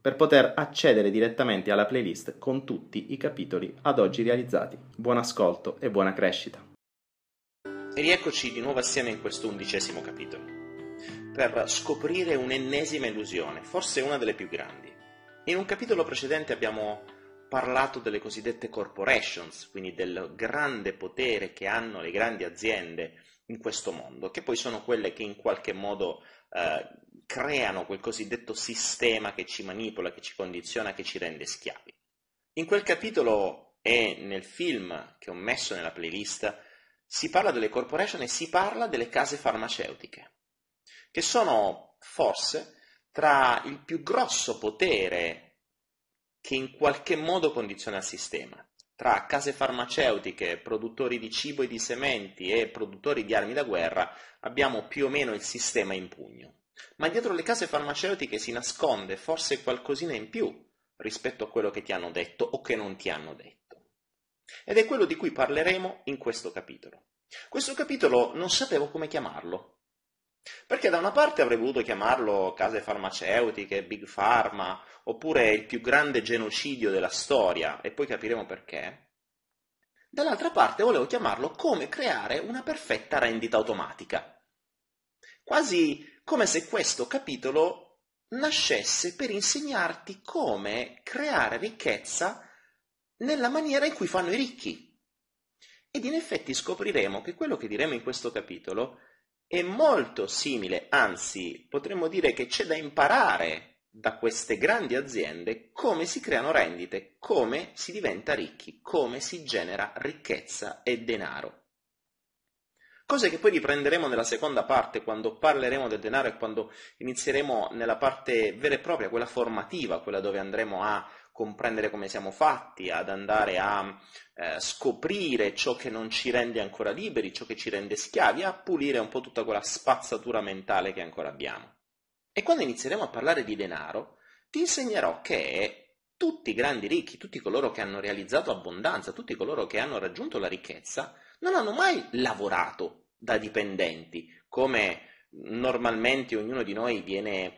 per poter accedere direttamente alla playlist con tutti i capitoli ad oggi realizzati. Buon ascolto e buona crescita. E rieccoci di nuovo assieme in questo 11° capitolo, per scoprire un'ennesima illusione, forse una delle più grandi. In un capitolo precedente abbiamo parlato delle cosiddette corporations, quindi del grande potere che hanno le grandi aziende in questo mondo, che poi sono quelle che in qualche modo creano quel cosiddetto sistema che ci manipola, che ci condiziona, che ci rende schiavi. In quel capitolo e nel film che ho messo nella playlist si parla delle corporation e si parla delle case farmaceutiche, che sono forse tra il più grosso potere che in qualche modo condiziona il sistema. Tra case farmaceutiche, produttori di cibo e di sementi e produttori di armi da guerra abbiamo più o meno il sistema in pugno. Ma dietro le case farmaceutiche si nasconde forse qualcosina in più rispetto a quello che ti hanno detto o che non ti hanno detto. Ed è quello di cui parleremo in questo capitolo. Questo capitolo non sapevo come chiamarlo, perché da una parte avrei voluto chiamarlo case farmaceutiche, Big Pharma, oppure il più grande genocidio della storia, e poi capiremo perché. Dall'altra parte volevo chiamarlo come creare una perfetta rendita automatica, quasi come se questo capitolo nascesse per insegnarti come creare ricchezza nella maniera in cui fanno i ricchi. Ed in effetti scopriremo che quello che diremo in questo capitolo è molto simile, anzi potremmo dire che c'è da imparare da queste grandi aziende come si creano rendite, come si diventa ricchi, come si genera ricchezza e denaro. Cose che poi riprenderemo nella seconda parte, quando parleremo del denaro e quando inizieremo nella parte vera e propria, quella formativa, quella dove andremo a comprendere come siamo fatti, ad andare a scoprire ciò che non ci rende ancora liberi, ciò che ci rende schiavi, a pulire un po' tutta quella spazzatura mentale che ancora abbiamo. E quando inizieremo a parlare di denaro, ti insegnerò che tutti i grandi ricchi, tutti coloro che hanno realizzato abbondanza, tutti coloro che hanno raggiunto la ricchezza, non hanno mai lavorato da dipendenti, come normalmente ognuno di noi viene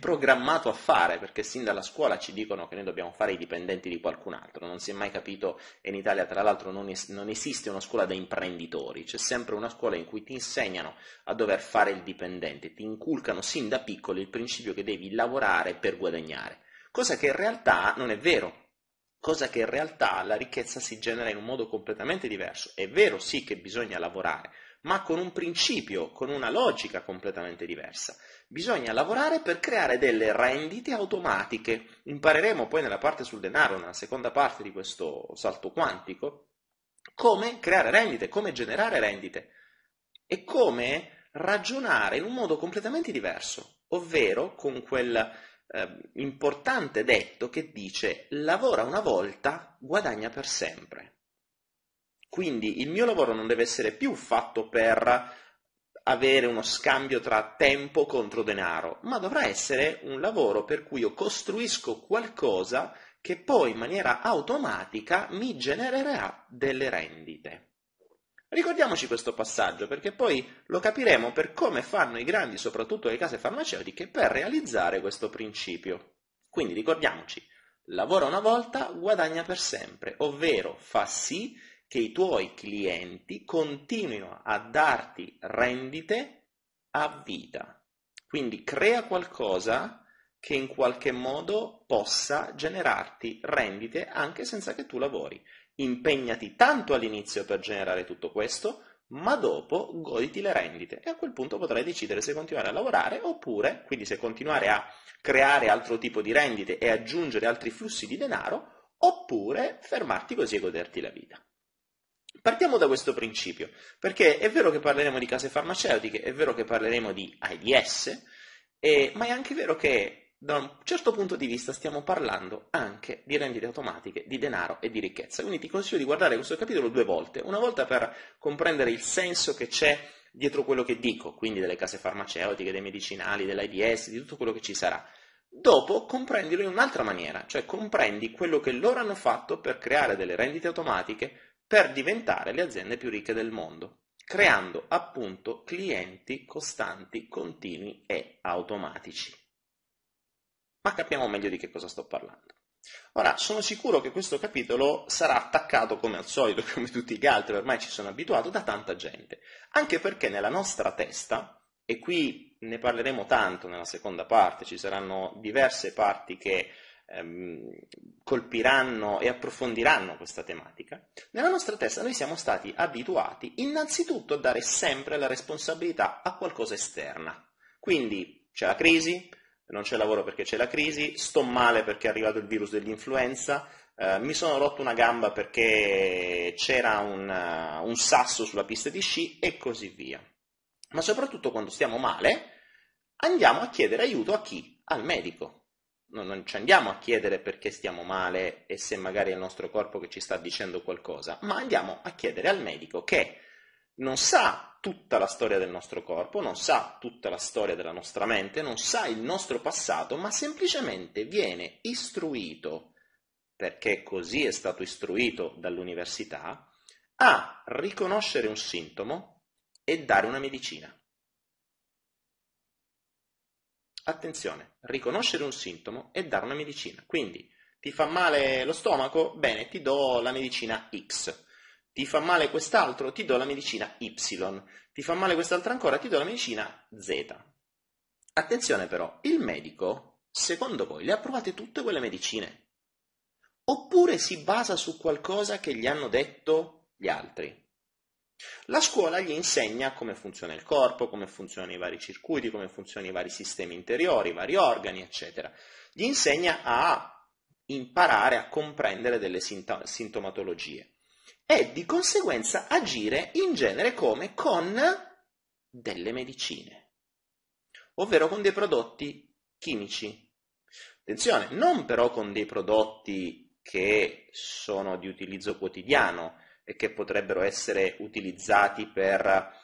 programmato a fare, perché sin dalla scuola ci dicono che noi dobbiamo fare i dipendenti di qualcun altro. Non si è mai capito, e in Italia tra l'altro non esiste una scuola da imprenditori, c'è sempre una scuola in cui ti insegnano a dover fare il dipendente, ti inculcano sin da piccoli il principio che devi lavorare per guadagnare, cosa che in realtà non è vero. Cosa che in realtà la ricchezza si genera in un modo completamente diverso. È vero sì che bisogna lavorare, ma con un principio, con una logica completamente diversa. Bisogna lavorare per creare delle rendite automatiche. Impareremo poi nella parte sul denaro, nella seconda parte di questo Salto Quantico, come creare rendite, come generare rendite e come ragionare in un modo completamente diverso, ovvero con quel importante detto che dice: lavora una volta, guadagna per sempre. Quindi il mio lavoro non deve essere più fatto per avere uno scambio tra tempo contro denaro, ma dovrà essere un lavoro per cui io costruisco qualcosa che poi in maniera automatica mi genererà delle rendite. Ricordiamoci questo passaggio, perché poi lo capiremo per come fanno i grandi, soprattutto le case farmaceutiche, per realizzare questo principio. Quindi ricordiamoci: lavora una volta, guadagna per sempre, ovvero fa sì che i tuoi clienti continuino a darti rendite a vita. Quindi crea qualcosa che in qualche modo possa generarti rendite anche senza che tu lavori. Impegnati tanto all'inizio per generare tutto questo, ma dopo goditi le rendite, e a quel punto potrai decidere se continuare a lavorare oppure, quindi se continuare a creare altro tipo di rendite e aggiungere altri flussi di denaro, oppure fermarti così e goderti la vita. Partiamo da questo principio, perché è vero che parleremo di case farmaceutiche, è vero che parleremo di AIDS, ma è anche vero che da un certo punto di vista stiamo parlando anche di rendite automatiche, di denaro e di ricchezza. Quindi ti consiglio di guardare questo capitolo due volte, una volta per comprendere il senso che c'è dietro quello che dico, quindi delle case farmaceutiche, dei medicinali, dell'AIDS, di tutto quello che ci sarà. Dopo comprendilo in un'altra maniera, cioè comprendi quello che loro hanno fatto per creare delle rendite automatiche per diventare le aziende più ricche del mondo, creando appunto clienti costanti, continui e automatici. Ma capiamo meglio di che cosa sto parlando. Ora, sono sicuro che questo capitolo sarà attaccato come al solito, come tutti gli altri, ormai ci sono abituato, da tanta gente, anche perché nella nostra testa, e qui ne parleremo tanto nella seconda parte, ci saranno diverse parti che colpiranno e approfondiranno questa tematica, nella nostra testa noi siamo stati abituati innanzitutto a dare sempre la responsabilità a qualcosa esterna. Quindi c'è la crisi, non c'è lavoro perché c'è la crisi, sto male perché è arrivato il virus dell'influenza, mi sono rotto una gamba perché c'era un sasso sulla pista di sci e così via. Ma soprattutto quando stiamo male andiamo a chiedere aiuto a chi? Al medico. Non ci andiamo a chiedere perché stiamo male e se magari è il nostro corpo che ci sta dicendo qualcosa, ma andiamo a chiedere al medico che non sa tutta la storia del nostro corpo, non sa tutta la storia della nostra mente, non sa il nostro passato, ma semplicemente viene istruito, perché così è stato istruito dall'università, a riconoscere un sintomo e dare una medicina. Attenzione, riconoscere un sintomo e dare una medicina. Quindi ti fa male lo stomaco? Bene, ti do la medicina X. Ti fa male quest'altro? Ti do la medicina Y. Ti fa male quest'altra ancora? Ti do la medicina Z. Attenzione però, il medico, secondo voi, le ha provate tutte quelle medicine? Oppure si basa su qualcosa che gli hanno detto gli altri? La scuola gli insegna come funziona il corpo, come funzionano i vari circuiti, come funzionano i vari sistemi interiori, i vari organi, eccetera. Gli insegna a imparare a comprendere delle sintomatologie e di conseguenza agire in genere come con delle medicine, ovvero con dei prodotti chimici. Attenzione, non però con dei prodotti che sono di utilizzo quotidiano e che potrebbero essere utilizzati per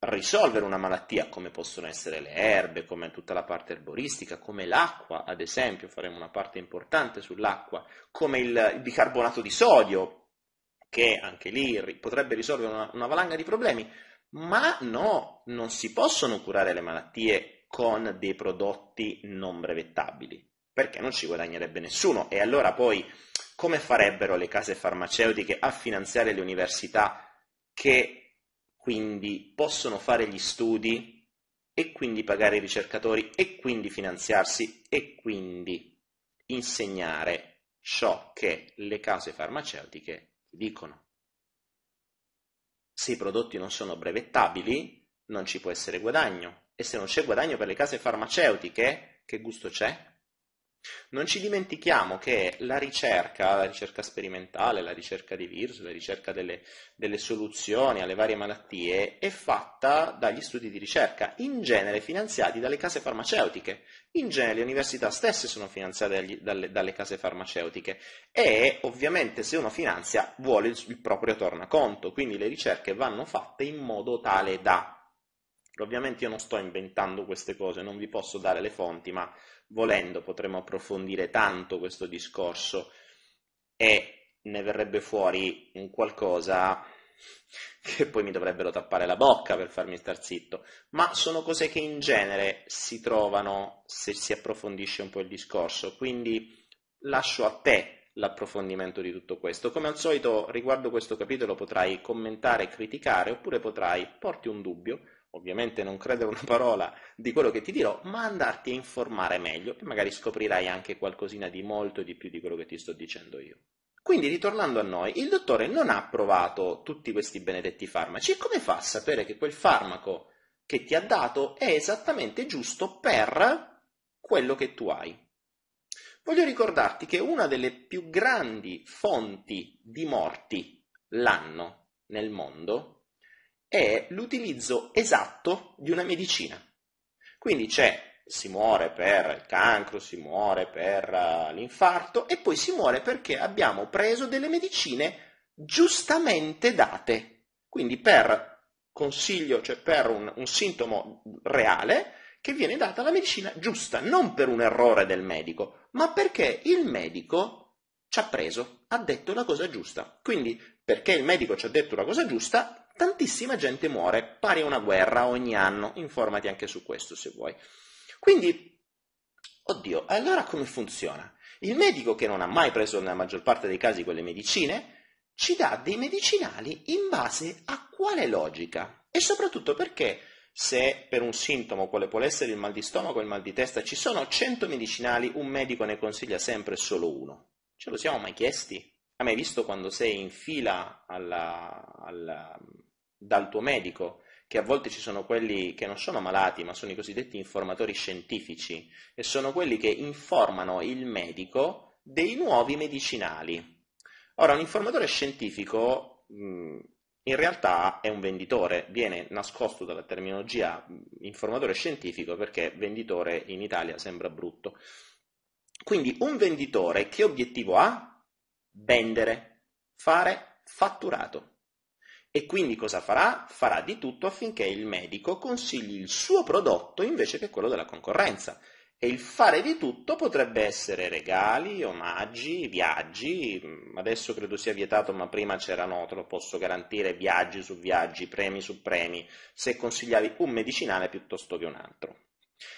risolvere una malattia, come possono essere le erbe, come tutta la parte erboristica, come l'acqua, ad esempio, faremo una parte importante sull'acqua, come il bicarbonato di sodio, che anche lì potrebbe risolvere una valanga di problemi, ma no, non si possono curare le malattie con dei prodotti non brevettabili, perché non ci guadagnerebbe nessuno, e allora poi come farebbero le case farmaceutiche a finanziare le università che quindi possono fare gli studi e quindi pagare i ricercatori e quindi finanziarsi e quindi insegnare ciò che le case farmaceutiche dicono? Se i prodotti non sono brevettabili non ci può essere guadagno, e se non c'è guadagno per le case farmaceutiche che gusto c'è? Non ci dimentichiamo che la ricerca sperimentale, la ricerca dei virus, la ricerca delle soluzioni alle varie malattie è fatta dagli studi di ricerca, in genere finanziati dalle case farmaceutiche, in genere le università stesse sono finanziate dalle case farmaceutiche e ovviamente se uno finanzia vuole il proprio tornaconto, quindi le ricerche vanno fatte in modo tale da... Ovviamente io non sto inventando queste cose, non vi posso dare le fonti, ma volendo potremmo approfondire tanto questo discorso e ne verrebbe fuori un qualcosa che poi mi dovrebbero tappare la bocca per farmi star zitto, ma sono cose che in genere si trovano se si approfondisce un po' il discorso, quindi lascio a te l'approfondimento di tutto questo. Come al solito riguardo questo capitolo potrai commentare, criticare oppure potrai porti un dubbio, ovviamente non credere una parola di quello che ti dirò, ma andarti a informare meglio e magari scoprirai anche qualcosina di molto di più di quello che ti sto dicendo io. Quindi, ritornando a noi, il dottore non ha provato tutti questi benedetti farmaci. E come fa a sapere che quel farmaco che ti ha dato è esattamente giusto per quello che tu hai? Voglio ricordarti che una delle più grandi fonti di morti l'anno nel mondo è l'utilizzo esatto di una medicina. Quindi si muore per il cancro, si muore per l'infarto e poi si muore perché abbiamo preso delle medicine giustamente date, quindi per consiglio, cioè per un sintomo reale che viene data la medicina giusta, non per un errore del medico, ma perché il medico ci ha preso, ha detto la cosa giusta. Quindi perché il medico ci ha detto la cosa giusta, tantissima gente muore, pari a una guerra ogni anno, informati anche su questo se vuoi. Quindi, oddio, allora come funziona? Il medico che non ha mai preso nella maggior parte dei casi quelle medicine, ci dà dei medicinali in base a quale logica? E soprattutto perché se per un sintomo, quale può essere il mal di stomaco e il mal di testa, ci sono 100 medicinali, un medico ne consiglia sempre solo uno? Ce lo siamo mai chiesti? Hai mai visto quando sei in fila dal tuo medico? Che a volte ci sono quelli che non sono malati, ma sono i cosiddetti informatori scientifici, e sono quelli che informano il medico dei nuovi medicinali. Ora, un informatore scientifico in realtà è un venditore, viene nascosto dalla terminologia informatore scientifico perché venditore in Italia sembra brutto. Quindi un venditore che obiettivo ha? Vendere, fare fatturato. E quindi cosa farà? Farà di tutto affinché il medico consigli il suo prodotto invece che quello della concorrenza. E il fare di tutto potrebbe essere regali, omaggi, viaggi. Adesso credo sia vietato, ma prima c'erano, te lo posso garantire, viaggi su viaggi, premi su premi, se consigliavi un medicinale piuttosto che un altro.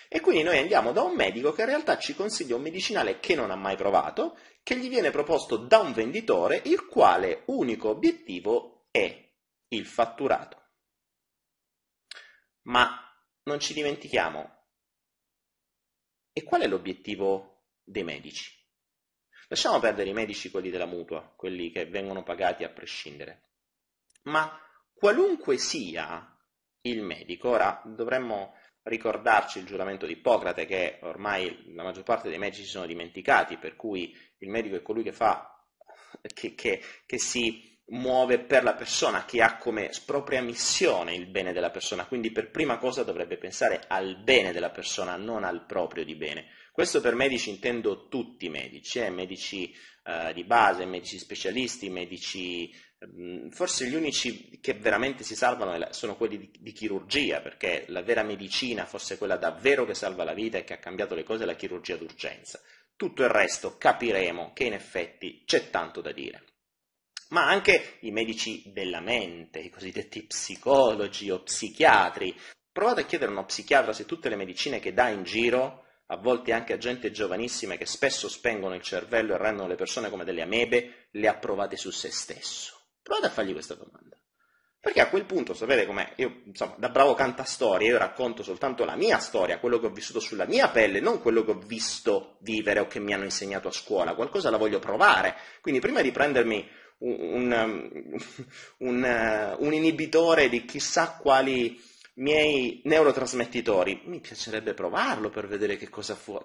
E quindi noi andiamo da un medico che in realtà ci consiglia un medicinale che non ha mai provato, che gli viene proposto da un venditore, il quale unico obiettivo è il fatturato. Ma non ci dimentichiamo, e qual è l'obiettivo dei medici? Lasciamo perdere i medici, quelli della mutua, quelli che vengono pagati a prescindere, ma qualunque sia il medico. Ora dovremmo ricordarci il giuramento di Ippocrate, che ormai la maggior parte dei medici si sono dimenticati, per cui il medico è colui che si muove per la persona, che ha come propria missione il bene della persona, quindi per prima cosa dovrebbe pensare al bene della persona, non al proprio di bene. Questo per medici intendo tutti i medici, medici di base, medici specialisti, medici, forse gli unici che veramente si salvano sono quelli di chirurgia, perché la vera medicina fosse quella davvero che salva la vita e che ha cambiato le cose è la chirurgia d'urgenza. Tutto il resto capiremo che in effetti c'è tanto da dire. Ma anche i medici della mente, i cosiddetti psicologi o psichiatri. Provate a chiedere a uno psichiatra se tutte le medicine che dà in giro, a volte anche a gente giovanissima che spesso spengono il cervello e rendono le persone come delle amebe, le ha provate su se stesso. Provate a fargli questa domanda. Perché a quel punto, sapete com'è, io da bravo cantastorie, io racconto soltanto la mia storia, quello che ho vissuto sulla mia pelle, non quello che ho visto vivere o che mi hanno insegnato a scuola. Qualcosa la voglio provare. Quindi prima di prendermi un inibitore di chissà quali miei neurotrasmettitori, mi piacerebbe provarlo per vedere che cosa fa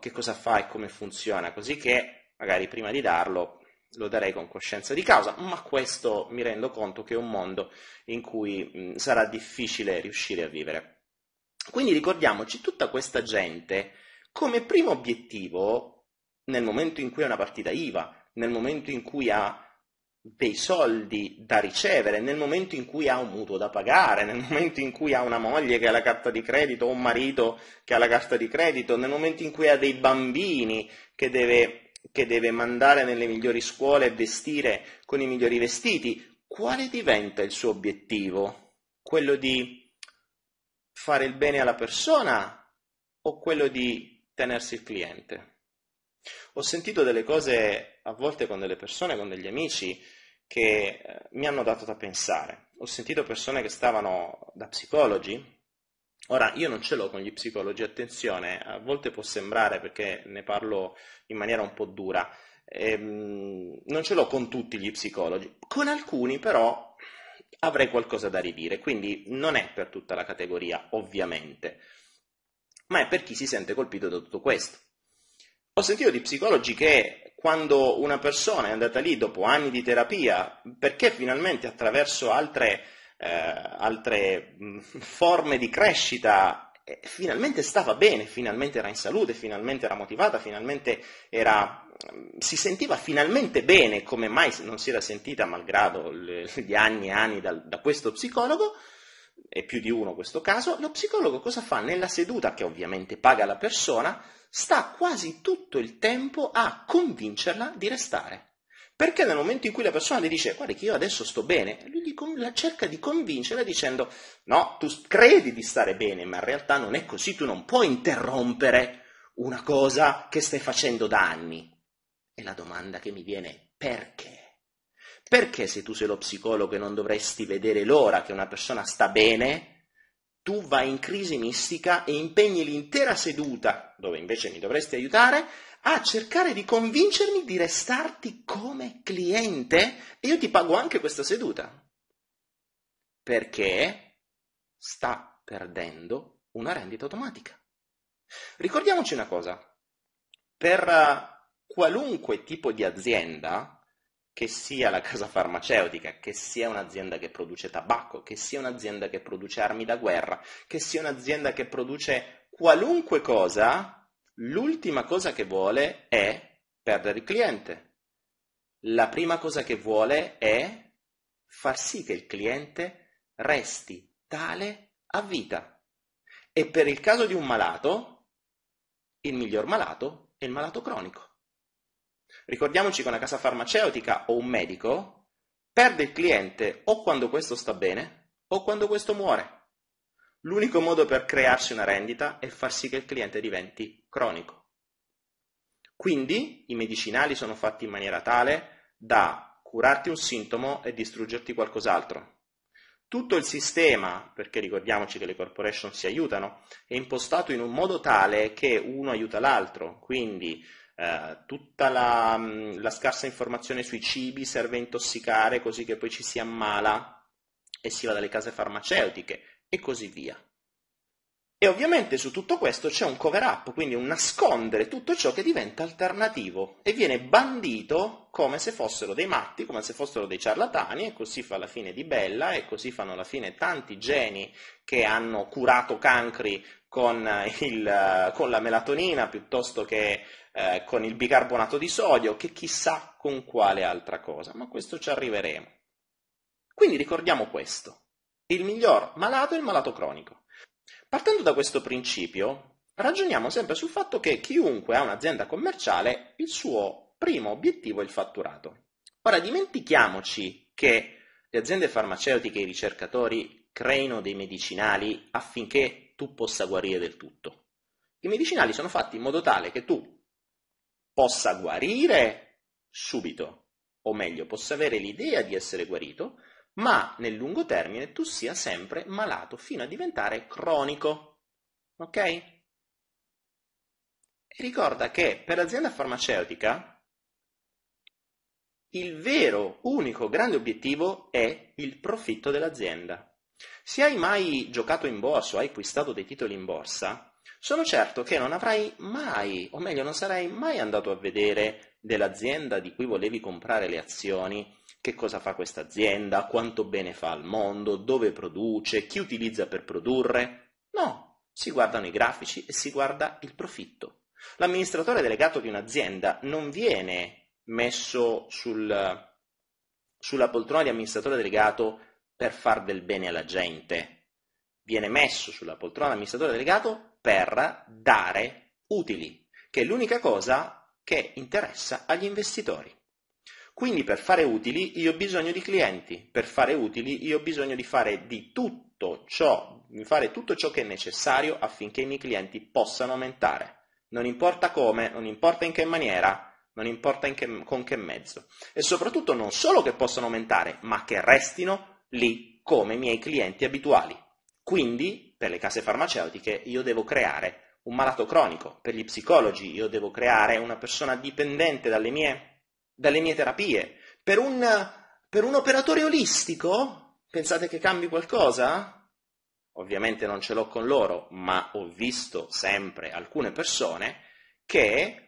e come funziona, così che magari prima di darlo lo darei con coscienza di causa, ma questo mi rendo conto che è un mondo in cui sarà difficile riuscire a vivere. Quindi ricordiamoci, tutta questa gente come primo obiettivo, nel momento in cui ha una partita IVA, nel momento in cui ha dei soldi da ricevere, nel momento in cui ha un mutuo da pagare, nel momento in cui ha una moglie che ha la carta di credito o un marito che ha la carta di credito, nel momento in cui ha dei bambini che deve mandare nelle migliori scuole e vestire con i migliori vestiti, quale diventa il suo obiettivo? Quello di fare il bene alla persona o quello di tenersi il cliente? Ho sentito delle cose a volte con delle persone, con degli amici, che mi hanno dato da pensare. Ho sentito persone che stavano da psicologi. Ora, io non ce l'ho con gli psicologi, attenzione, a volte può sembrare, perché ne parlo in maniera un po' dura, non ce l'ho con tutti gli psicologi, con alcuni però avrei qualcosa da ridire, quindi non è per tutta la categoria ovviamente, ma è per chi si sente colpito da tutto questo. Ho sentito di psicologi che quando una persona è andata lì dopo anni di terapia, perché finalmente attraverso altre forme di crescita finalmente stava bene, finalmente era in salute, finalmente era motivata, finalmente si sentiva finalmente bene, come mai non si era sentita malgrado gli anni e anni da questo psicologo, e più di uno questo caso. Lo psicologo cosa fa? Nella seduta, che ovviamente paga la persona, sta quasi tutto il tempo a convincerla di restare. Perché nel momento in cui la persona gli dice guarda che io adesso sto bene, lui la cerca di convincerla dicendo no, tu credi di stare bene, ma in realtà non è così, tu non puoi interrompere una cosa che stai facendo da anni. E la domanda che mi viene è perché? Perché se tu sei lo psicologo e non dovresti vedere l'ora che una persona sta bene, tu vai in crisi mistica e impegni l'intera seduta, dove invece mi dovresti aiutare, a cercare di convincermi di restarti come cliente, e io ti pago anche questa seduta, perché sta perdendo una rendita automatica. Ricordiamoci una cosa, per qualunque tipo di azienda, che sia la casa farmaceutica, che sia un'azienda che produce tabacco, che sia un'azienda che produce armi da guerra, che sia un'azienda che produce qualunque cosa, l'ultima cosa che vuole è perdere il cliente. La prima cosa che vuole è far sì che il cliente resti tale a vita. E per il caso di un malato, il miglior malato è il malato cronico. Ricordiamoci che una casa farmaceutica o un medico perde il cliente o quando questo sta bene o quando questo muore. L'unico modo per crearsi una rendita è far sì che il cliente diventi cronico. Quindi i medicinali sono fatti in maniera tale da curarti un sintomo e distruggerti qualcos'altro. Tutto il sistema, perché ricordiamoci che le corporation si aiutano, è impostato in un modo tale che uno aiuta l'altro, quindi tutta la scarsa informazione sui cibi serve a intossicare così che poi ci si ammala e si va dalle case farmaceutiche, e così via. E ovviamente su tutto questo c'è un cover up, quindi un nascondere tutto ciò che diventa alternativo e viene bandito come se fossero dei matti, come se fossero dei ciarlatani, e così fa la fine di Bella, e così fanno la fine tanti geni che hanno curato cancri con la melatonina piuttosto che con il bicarbonato di sodio, che chissà con quale altra cosa, ma questo ci arriveremo. Quindi ricordiamo questo. Il miglior malato è il malato cronico. Partendo da questo principio, ragioniamo sempre sul fatto che chiunque ha un'azienda commerciale, il suo primo obiettivo è il fatturato. Ora, dimentichiamoci che le aziende farmaceutiche e i ricercatori creino dei medicinali affinché tu possa guarire del tutto. I medicinali sono fatti in modo tale che tu possa guarire subito, o meglio, possa avere l'idea di essere guarito, ma nel lungo termine tu sia sempre malato fino a diventare cronico, ok? E ricorda che per l'azienda farmaceutica il vero, unico, grande obiettivo è il profitto dell'azienda. Se hai mai giocato in borsa o hai acquistato dei titoli in borsa, sono certo che non avrai mai, o meglio non sarai mai andato a vedere dell'azienda di cui volevi comprare le azioni, che cosa fa questa azienda, quanto bene fa al mondo, dove produce, chi utilizza per produrre. No, si guardano i grafici e si guarda il profitto. L'amministratore delegato di un'azienda non viene messo sulla poltrona di amministratore delegato per far del bene alla gente, viene messo sulla poltrona di amministratore delegato per dare utili, che è l'unica cosa che interessa agli investitori. Quindi per fare utili io ho bisogno di clienti, per fare utili io ho bisogno di fare tutto ciò che è necessario affinché i miei clienti possano aumentare. Non importa come, non importa in che maniera, non importa con che mezzo. E soprattutto non solo che possano aumentare, ma che restino lì come miei clienti abituali. Quindi per le case farmaceutiche io devo creare un malato cronico, per gli psicologi io devo creare una persona dipendente dalle mie dalle mie terapie. Per un operatore olistico? Pensate che cambi qualcosa? Ovviamente non ce l'ho con loro, ma ho visto sempre alcune persone che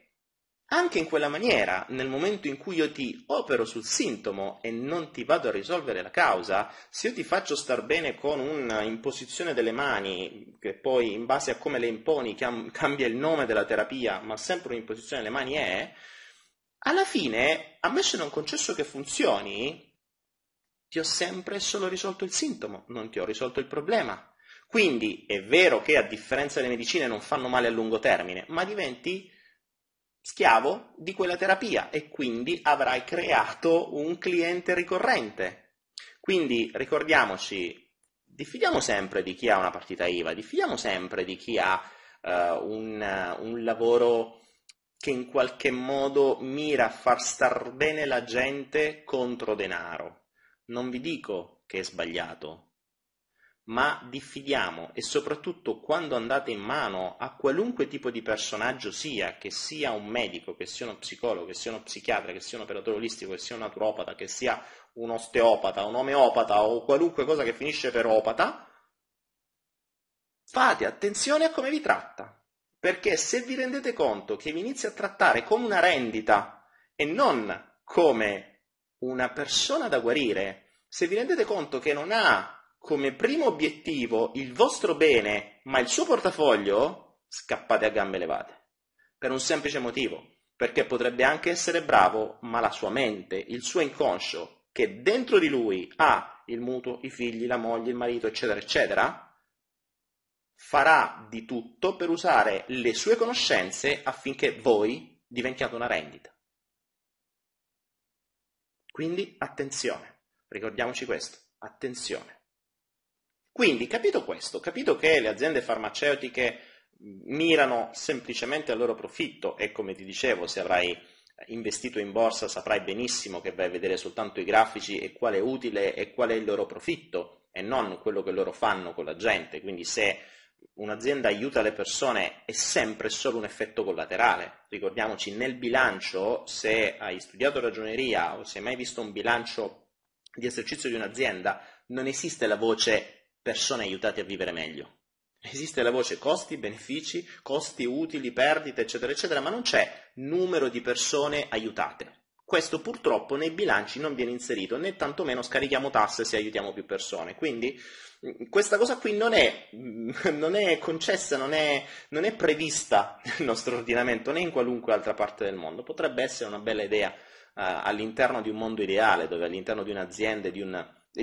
anche in quella maniera, nel momento in cui io ti opero sul sintomo e non ti vado a risolvere la causa, se io ti faccio star bene con un'imposizione delle mani, che poi in base a come le imponi cambia il nome della terapia, ma sempre un'imposizione delle mani è, alla fine, ammesso e non concesso che funzioni, ti ho sempre solo risolto il sintomo, non ti ho risolto il problema. Quindi è vero che a differenza delle medicine non fanno male a lungo termine, ma diventi schiavo di quella terapia e quindi avrai creato un cliente ricorrente. Quindi ricordiamoci, diffidiamo sempre di chi ha una partita IVA, diffidiamo sempre di chi ha un lavoro che in qualche modo mira a far star bene la gente contro denaro. Non vi dico che è sbagliato, ma diffidiamo e soprattutto quando andate in mano a qualunque tipo di personaggio sia, che sia un medico, che sia uno psicologo, che sia uno psichiatra, che sia un operatore olistico, che sia un naturopata, che sia un osteopata, un omeopata o qualunque cosa che finisce per opata, fate attenzione a come vi tratta, perché se vi rendete conto che vi inizia a trattare come una rendita e non come una persona da guarire, se vi rendete conto che non ha come primo obiettivo il vostro bene, ma il suo portafoglio, scappate a gambe levate. Per un semplice motivo, perché potrebbe anche essere bravo, ma la sua mente, il suo inconscio, che dentro di lui ha il mutuo, i figli, la moglie, il marito, eccetera, eccetera, farà di tutto per usare le sue conoscenze affinché voi diventiate una rendita. Quindi attenzione, ricordiamoci questo, attenzione. Quindi, capito questo, capito che le aziende farmaceutiche mirano semplicemente al loro profitto e come ti dicevo, se avrai investito in borsa saprai benissimo che vai a vedere soltanto i grafici e qual è utile e qual è il loro profitto e non quello che loro fanno con la gente. Quindi se un'azienda aiuta le persone è sempre solo un effetto collaterale. Ricordiamoci, nel bilancio, se hai studiato ragioneria o se hai mai visto un bilancio di esercizio di un'azienda, non esiste la voce persone aiutate a vivere meglio. Esiste la voce costi, benefici, costi, utili, perdite, eccetera, eccetera, ma non c'è numero di persone aiutate. Questo purtroppo nei bilanci non viene inserito, né tantomeno scarichiamo tasse se aiutiamo più persone. Quindi questa cosa qui non è concessa, non è prevista nel nostro ordinamento, né in qualunque altra parte del mondo. Potrebbe essere una bella idea all'interno di un mondo ideale, dove all'interno di un'azienda e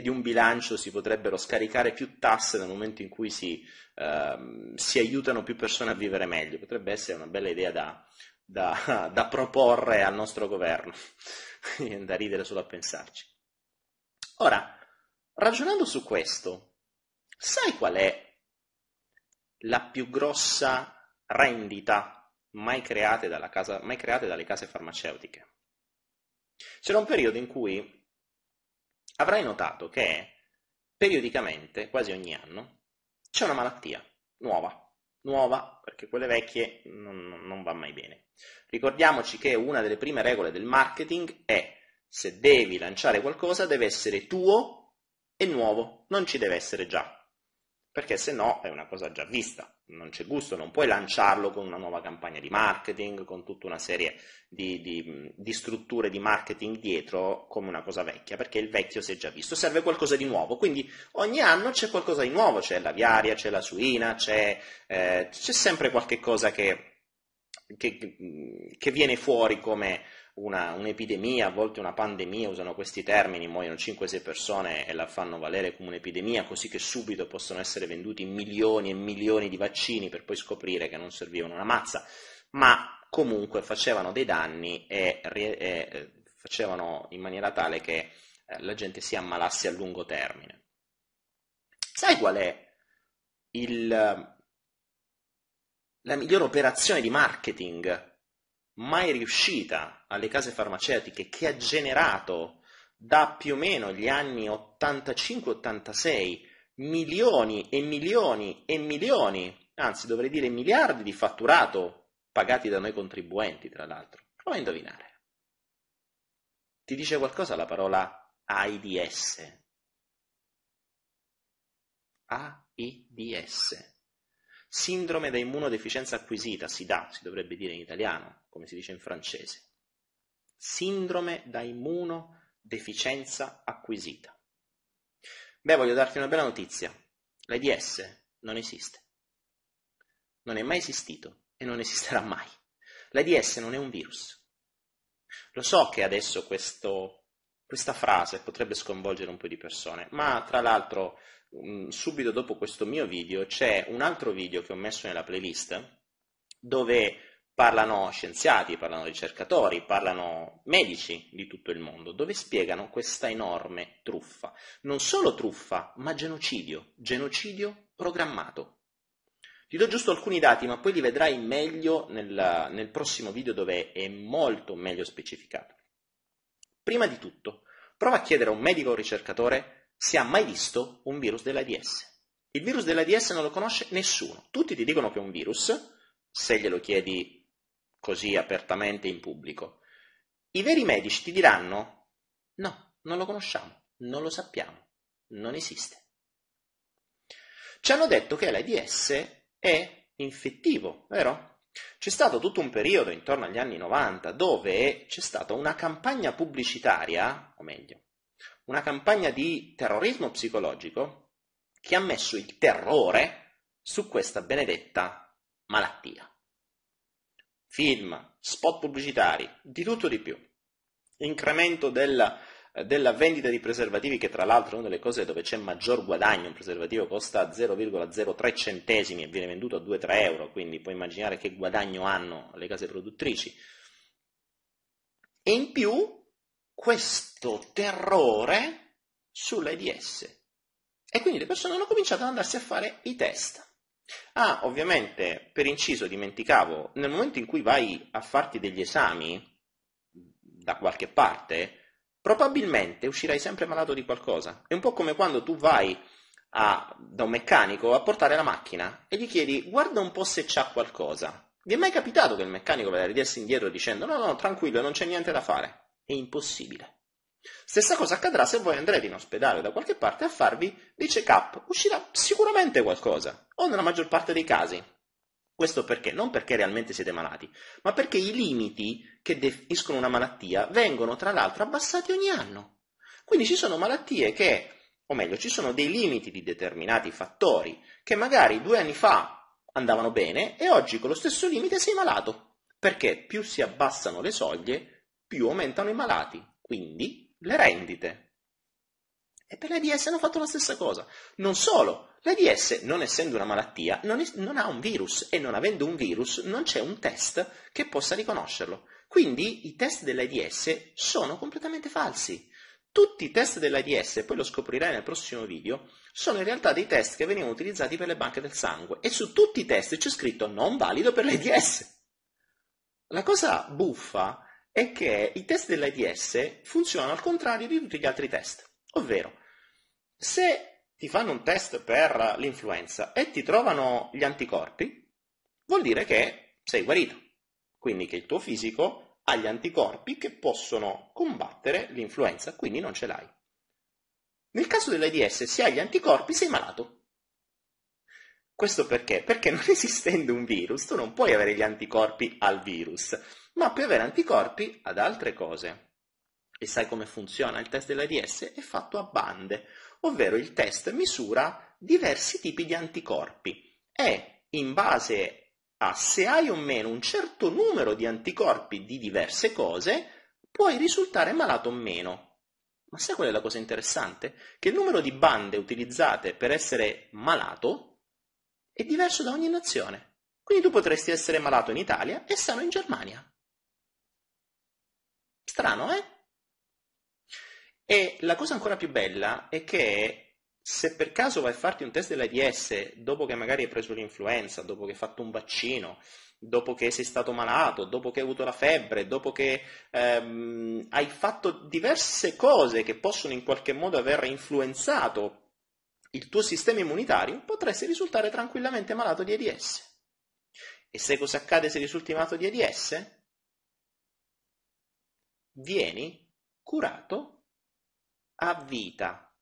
di un bilancio si potrebbero scaricare più tasse nel momento in cui si aiutano più persone a vivere meglio. Potrebbe essere una bella idea da proporre al nostro governo, da ridere solo a pensarci. Ora, ragionando su questo, sai qual è la più grossa rendita mai creata dalle case farmaceutiche? C'era un periodo in cui avrai notato che periodicamente, quasi ogni anno, c'è una malattia nuova, perché quelle vecchie non va mai bene. Ricordiamoci che una delle prime regole del marketing è: se devi lanciare qualcosa deve essere tuo e nuovo, non ci deve essere già, perché se no è una cosa già vista, non c'è gusto, non puoi lanciarlo con una nuova campagna di marketing, con tutta una serie di strutture di marketing dietro come una cosa vecchia, perché il vecchio si è già visto, serve qualcosa di nuovo, quindi ogni anno c'è qualcosa di nuovo, c'è l'aviaria, c'è la suina, c'è sempre qualche cosa che viene fuori come un'epidemia, a volte una pandemia, usano questi termini, muoiono 5-6 persone e la fanno valere come un'epidemia, così che subito possono essere venduti milioni e milioni di vaccini per poi scoprire che non servivano una mazza, ma comunque facevano dei danni e facevano in maniera tale che la gente si ammalasse a lungo termine. Sai qual è la migliore operazione di marketing mai riuscita alle case farmaceutiche, che ha generato da più o meno gli anni 85-86 milioni e milioni e milioni, anzi dovrei dire miliardi di fatturato pagati da noi contribuenti, tra l'altro? Prova a indovinare. Ti dice qualcosa la parola AIDS? AIDS. Sindrome da immunodeficienza acquisita, SIDA, si dovrebbe dire in italiano, come si dice in francese. Sindrome da immunodeficienza acquisita. Beh, voglio darti una bella notizia. L'AIDS non esiste. Non è mai esistito e non esisterà mai. L'AIDS non è un virus. Lo so che adesso questa frase potrebbe sconvolgere un po' di persone, ma tra l'altro subito dopo questo mio video c'è un altro video che ho messo nella playlist dove parlano scienziati, parlano ricercatori, parlano medici di tutto il mondo, dove spiegano questa enorme truffa. Non solo truffa, ma genocidio, genocidio programmato. Ti do giusto alcuni dati, ma poi li vedrai meglio nel prossimo video dove è molto meglio specificato. Prima di tutto, prova a chiedere a un medico o ricercatore se ha mai visto un virus dell'AIDS. Il virus dell'AIDS non lo conosce nessuno. Tutti ti dicono che è un virus, se glielo chiedi così apertamente in pubblico. I veri medici ti diranno, no, non lo conosciamo, non lo sappiamo, non esiste. Ci hanno detto che l'AIDS è infettivo, vero? C'è stato tutto un periodo, intorno agli anni 90, dove c'è stata una campagna pubblicitaria, o meglio, una campagna di terrorismo psicologico che ha messo il terrore su questa benedetta malattia. Film, spot pubblicitari, di tutto di più. Incremento della vendita di preservativi, che tra l'altro è una delle cose dove c'è maggior guadagno. Un preservativo costa 0,03 centesimi e viene venduto a 2-3 euro, quindi puoi immaginare che guadagno hanno le case produttrici. E in più questo terrore sull'AIDS, e quindi le persone hanno cominciato ad andarsi a fare i test. Ah, ovviamente, per inciso, dimenticavo, nel momento in cui vai a farti degli esami da qualche parte, probabilmente uscirai sempre malato di qualcosa. È un po' come quando tu vai da un meccanico a portare la macchina e gli chiedi, guarda un po' se c'ha qualcosa. Vi è mai capitato che il meccanico ve la ridesse indietro dicendo, no, no, tranquillo, non c'è niente da fare? È impossibile. Stessa cosa accadrà se voi andrete in ospedale o da qualche parte a farvi dei check-up. Uscirà sicuramente qualcosa, o nella maggior parte dei casi. Questo perché? Non perché realmente siete malati, ma perché i limiti che definiscono una malattia vengono tra l'altro abbassati ogni anno. Quindi ci sono malattie che, o meglio, ci sono dei limiti di determinati fattori che magari 2 anni fa andavano bene e oggi con lo stesso limite sei malato. Perché più si abbassano le soglie, più aumentano i malati, quindi le rendite. E per l'AIDS hanno fatto la stessa cosa. Non solo, l'AIDS, non essendo una malattia, non ha un virus, e non avendo un virus non c'è un test che possa riconoscerlo. Quindi i test dell'AIDS sono completamente falsi. Tutti i test dell'AIDS, poi lo scoprirai nel prossimo video, sono in realtà dei test che venivano utilizzati per le banche del sangue, e su tutti i test c'è scritto non valido per l'AIDS. La cosa buffa è che i test dell'AIDS funzionano al contrario di tutti gli altri test, ovvero se ti fanno un test per l'influenza e ti trovano gli anticorpi, vuol dire che sei guarito, quindi che il tuo fisico ha gli anticorpi che possono combattere l'influenza, quindi non ce l'hai. Nel caso dell'AIDS, se hai gli anticorpi sei malato. Questo perché? Perché non esistendo un virus, tu non puoi avere gli anticorpi al virus, ma puoi avere anticorpi ad altre cose. E sai come funziona il test dell'AIDS? È fatto a bande, ovvero il test misura diversi tipi di anticorpi e in base a se hai o meno un certo numero di anticorpi di diverse cose, puoi risultare malato o meno. Ma sai qual è la cosa interessante? Che il numero di bande utilizzate per essere malato è diverso da ogni nazione. Quindi tu potresti essere malato in Italia e sano in Germania. Strano, eh? E la cosa ancora più bella è che se per caso vai a farti un test dell'AIDS, dopo che magari hai preso l'influenza, dopo che hai fatto un vaccino, dopo che sei stato malato, dopo che hai avuto la febbre, dopo che hai fatto diverse cose che possono in qualche modo aver influenzato il tuo sistema immunitario, potresti risultare tranquillamente malato di AIDS. E sai cosa accade se risulti malato di AIDS? Vieni curato a vita,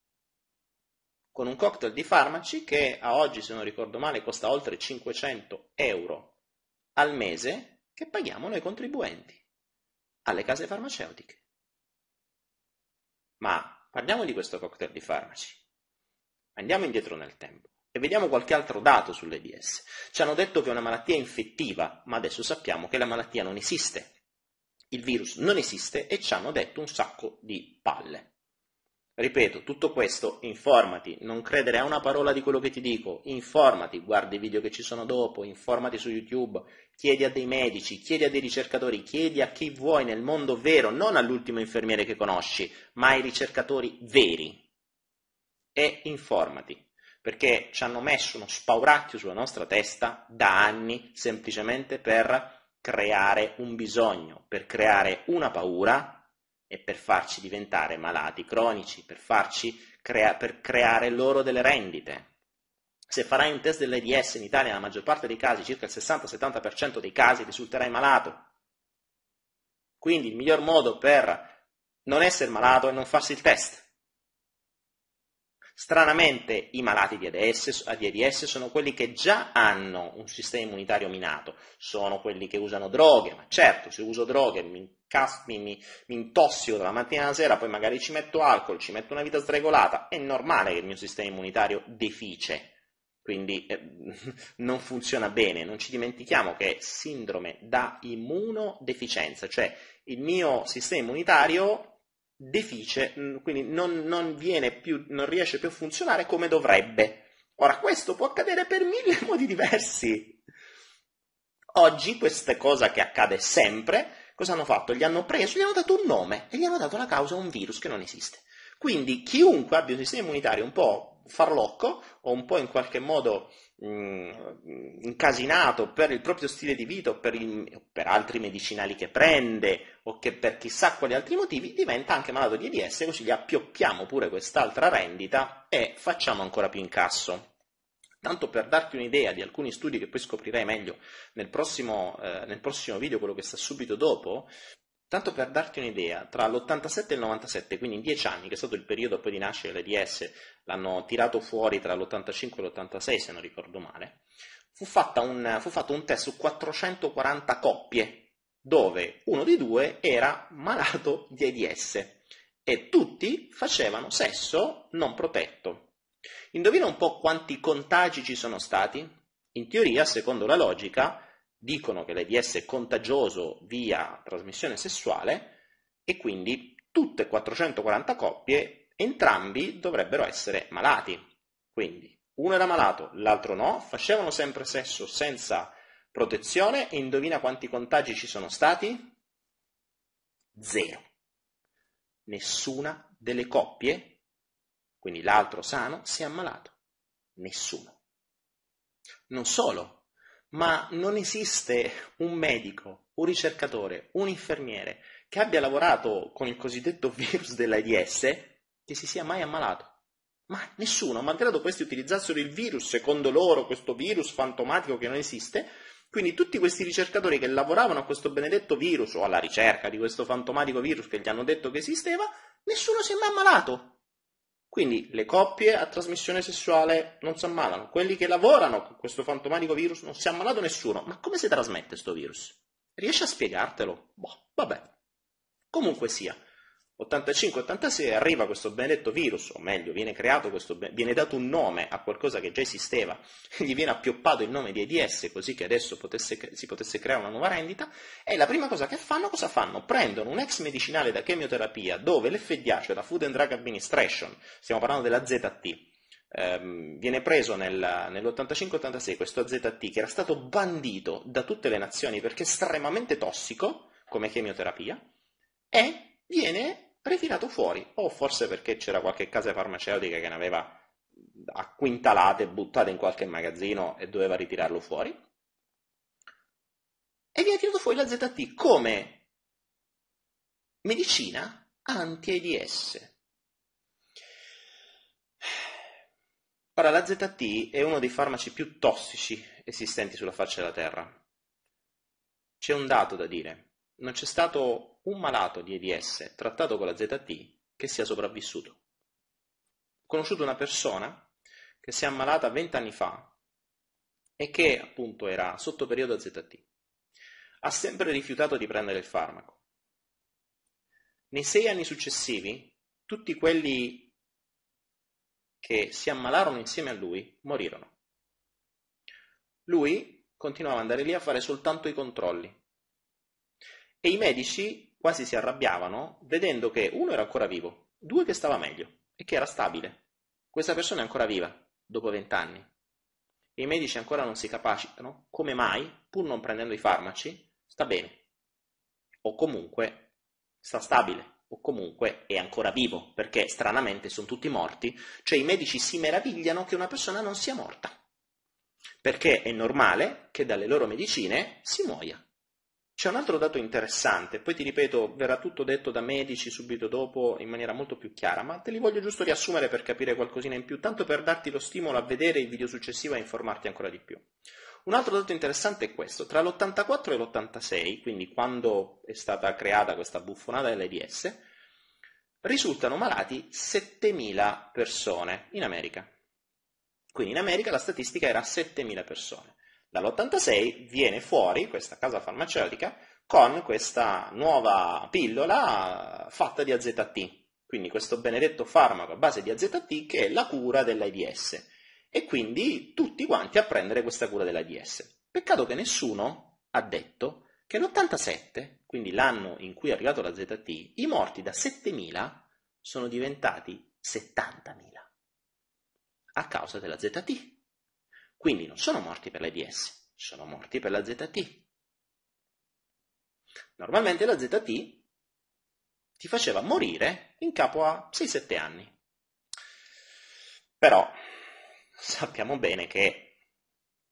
con un cocktail di farmaci che a oggi, se non ricordo male, costa oltre 500 euro al mese, che paghiamo noi contribuenti alle case farmaceutiche. Ma parliamo di questo cocktail di farmaci. Andiamo indietro nel tempo e vediamo qualche altro dato sull'AIDS. Ci hanno detto che è una malattia infettiva, ma adesso sappiamo che la malattia non esiste. Il virus non esiste e ci hanno detto un sacco di palle. Ripeto, tutto questo, informati, non credere a una parola di quello che ti dico, informati, guardi i video che ci sono dopo, informati su YouTube, chiedi a dei medici, chiedi a dei ricercatori, chiedi a chi vuoi nel mondo vero, non all'ultimo infermiere che conosci, ma ai ricercatori veri. E informati, perché ci hanno messo uno spauracchio sulla nostra testa da anni semplicemente per creare un bisogno, per creare una paura e per farci diventare malati cronici, per creare loro delle rendite. Se farai un test dell'AIDS in Italia, nella maggior parte dei casi, circa il 60-70% dei casi, risulterai malato. Quindi il miglior modo per non essere malato è non farsi il test. Stranamente i malati di AIDS sono quelli che già hanno un sistema immunitario minato, sono quelli che usano droghe, ma certo, se uso droghe mi intossico dalla mattina alla sera, poi magari ci metto alcol, ci metto una vita sregolata, è normale che il mio sistema immunitario defice, quindi non funziona bene. Non ci dimentichiamo che è sindrome da immunodeficienza, cioè il mio sistema immunitario defice, quindi non riesce più a funzionare come dovrebbe. Ora, questo può accadere per mille modi diversi. Oggi questa cosa che accade sempre, cosa hanno fatto? Gli hanno preso, gli hanno dato un nome e gli hanno dato la causa a un virus che non esiste. Quindi chiunque abbia un sistema immunitario un po' farlocco o un po' in qualche modo incasinato per il proprio stile di vita o per altri medicinali che prende o che per chissà quali altri motivi diventa anche malato di AIDS, così gli appioppiamo pure quest'altra rendita e facciamo ancora più incasso. Tanto per darti un'idea di alcuni studi che poi scoprirai meglio nel prossimo video, quello che sta subito dopo. Tanto per darti un'idea, tra l'87 e il 97, quindi in 10 anni, che è stato il periodo poi di nascita dell'AIDS, l'hanno tirato fuori tra l'85 e l'86 se non ricordo male, fu fatto un test su 440 coppie, dove uno di due era malato di AIDS e tutti facevano sesso non protetto. Indovina un po' quanti contagi ci sono stati? In teoria, secondo la logica, dicono che l'AIDS è contagioso via trasmissione sessuale e quindi tutte 440 coppie, entrambi dovrebbero essere malati. Quindi uno era malato, l'altro no, facevano sempre sesso senza protezione e indovina quanti contagi ci sono stati? 0. Nessuna delle coppie, quindi l'altro sano, si è ammalato. Nessuno. Non solo, ma non esiste un medico, un ricercatore, un infermiere che abbia lavorato con il cosiddetto virus dell'AIDS che si sia mai ammalato. Ma nessuno, malgrado questi utilizzassero il virus, secondo loro, questo virus fantomatico che non esiste, quindi tutti questi ricercatori che lavoravano a questo benedetto virus o alla ricerca di questo fantomatico virus che gli hanno detto che esisteva, nessuno si è mai ammalato. Quindi le coppie a trasmissione sessuale non si ammalano, quelli che lavorano con questo fantomatico virus non si è ammalato nessuno. Ma come si trasmette sto virus? Riesci a spiegartelo? Boh, vabbè. Comunque sia, 85-86 arriva questo benedetto virus, o meglio, viene creato questo, viene dato un nome a qualcosa che già esisteva, gli viene appioppato il nome di AIDS così che adesso si potesse creare una nuova rendita, e la prima cosa che fanno, cosa fanno? Prendono un ex medicinale da chemioterapia dove l'FDA, cioè la Food and Drug Administration, stiamo parlando della AZT, viene preso nell'85-86 questo AZT che era stato bandito da tutte le nazioni perché è estremamente tossico come chemioterapia, e viene rifinato fuori, o forse perché c'era qualche casa farmaceutica che ne aveva a quintalate buttate in qualche magazzino e doveva ritirarlo fuori, e viene tirato fuori la ZT come medicina anti-AIDS. Ora, la ZT è uno dei farmaci più tossici esistenti sulla faccia della terra. C'è un dato da dire. non c'è stato un malato di AIDS trattato con la AZT che sia sopravvissuto. Ho conosciuto una persona che si è ammalata 20 anni fa e che appunto era sotto periodo AZT. Ha sempre rifiutato di prendere il farmaco. Nei 6 anni successivi, tutti quelli che si ammalarono insieme a lui morirono. Lui continuava ad andare lì a fare soltanto i controlli. E i medici quasi si arrabbiavano vedendo che uno era ancora vivo, 2 che stava meglio e che era stabile. Questa persona è ancora viva, dopo 20 anni. E i medici ancora non si capacitano come mai, pur non prendendo i farmaci, sta bene. O comunque sta stabile, o comunque è ancora vivo, perché stranamente sono tutti morti. Cioè i medici si meravigliano che una persona non sia morta, perché è normale che dalle loro medicine si muoia. C'è un altro dato interessante, poi ti ripeto, verrà tutto detto da medici subito dopo in maniera molto più chiara, ma te li voglio giusto riassumere per capire qualcosina in più, tanto per darti lo stimolo a vedere il video successivo e a informarti ancora di più. Un altro dato interessante è questo: tra l'84 e l'86, quindi quando è stata creata questa buffonata dell'AIDS, risultano malati 7.000 persone in America. Quindi in America la statistica era 7.000 persone. Dall'86 viene fuori questa casa farmaceutica con questa nuova pillola fatta di AZT, quindi questo benedetto farmaco a base di AZT che è la cura dell'AIDS, e quindi tutti quanti a prendere questa cura dell'AIDS. Peccato che nessuno ha detto che l'87, quindi l'anno in cui è arrivato l'AZT, i morti da 7.000 sono diventati 70.000 a causa dell'AZT. Quindi non sono morti per l'AIDS, sono morti per la AZT. Normalmente la AZT ti faceva morire in capo a 6-7 anni. Però sappiamo bene che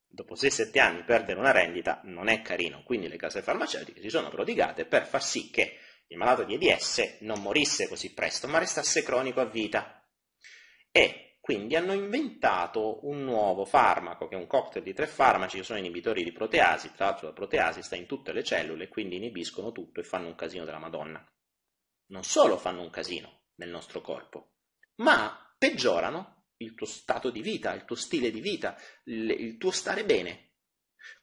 dopo 6-7 anni perdere una rendita non è carino, quindi le case farmaceutiche si sono prodigate per far sì che il malato di AIDS non morisse così presto, ma restasse cronico a vita. Quindi hanno inventato un nuovo farmaco, che è un cocktail di 3 farmaci, che sono inibitori di proteasi. Tra l'altro la proteasi sta in tutte le cellule, quindi inibiscono tutto e fanno un casino della Madonna. Non solo fanno un casino nel nostro corpo, ma peggiorano il tuo stato di vita, il tuo stile di vita, il tuo stare bene.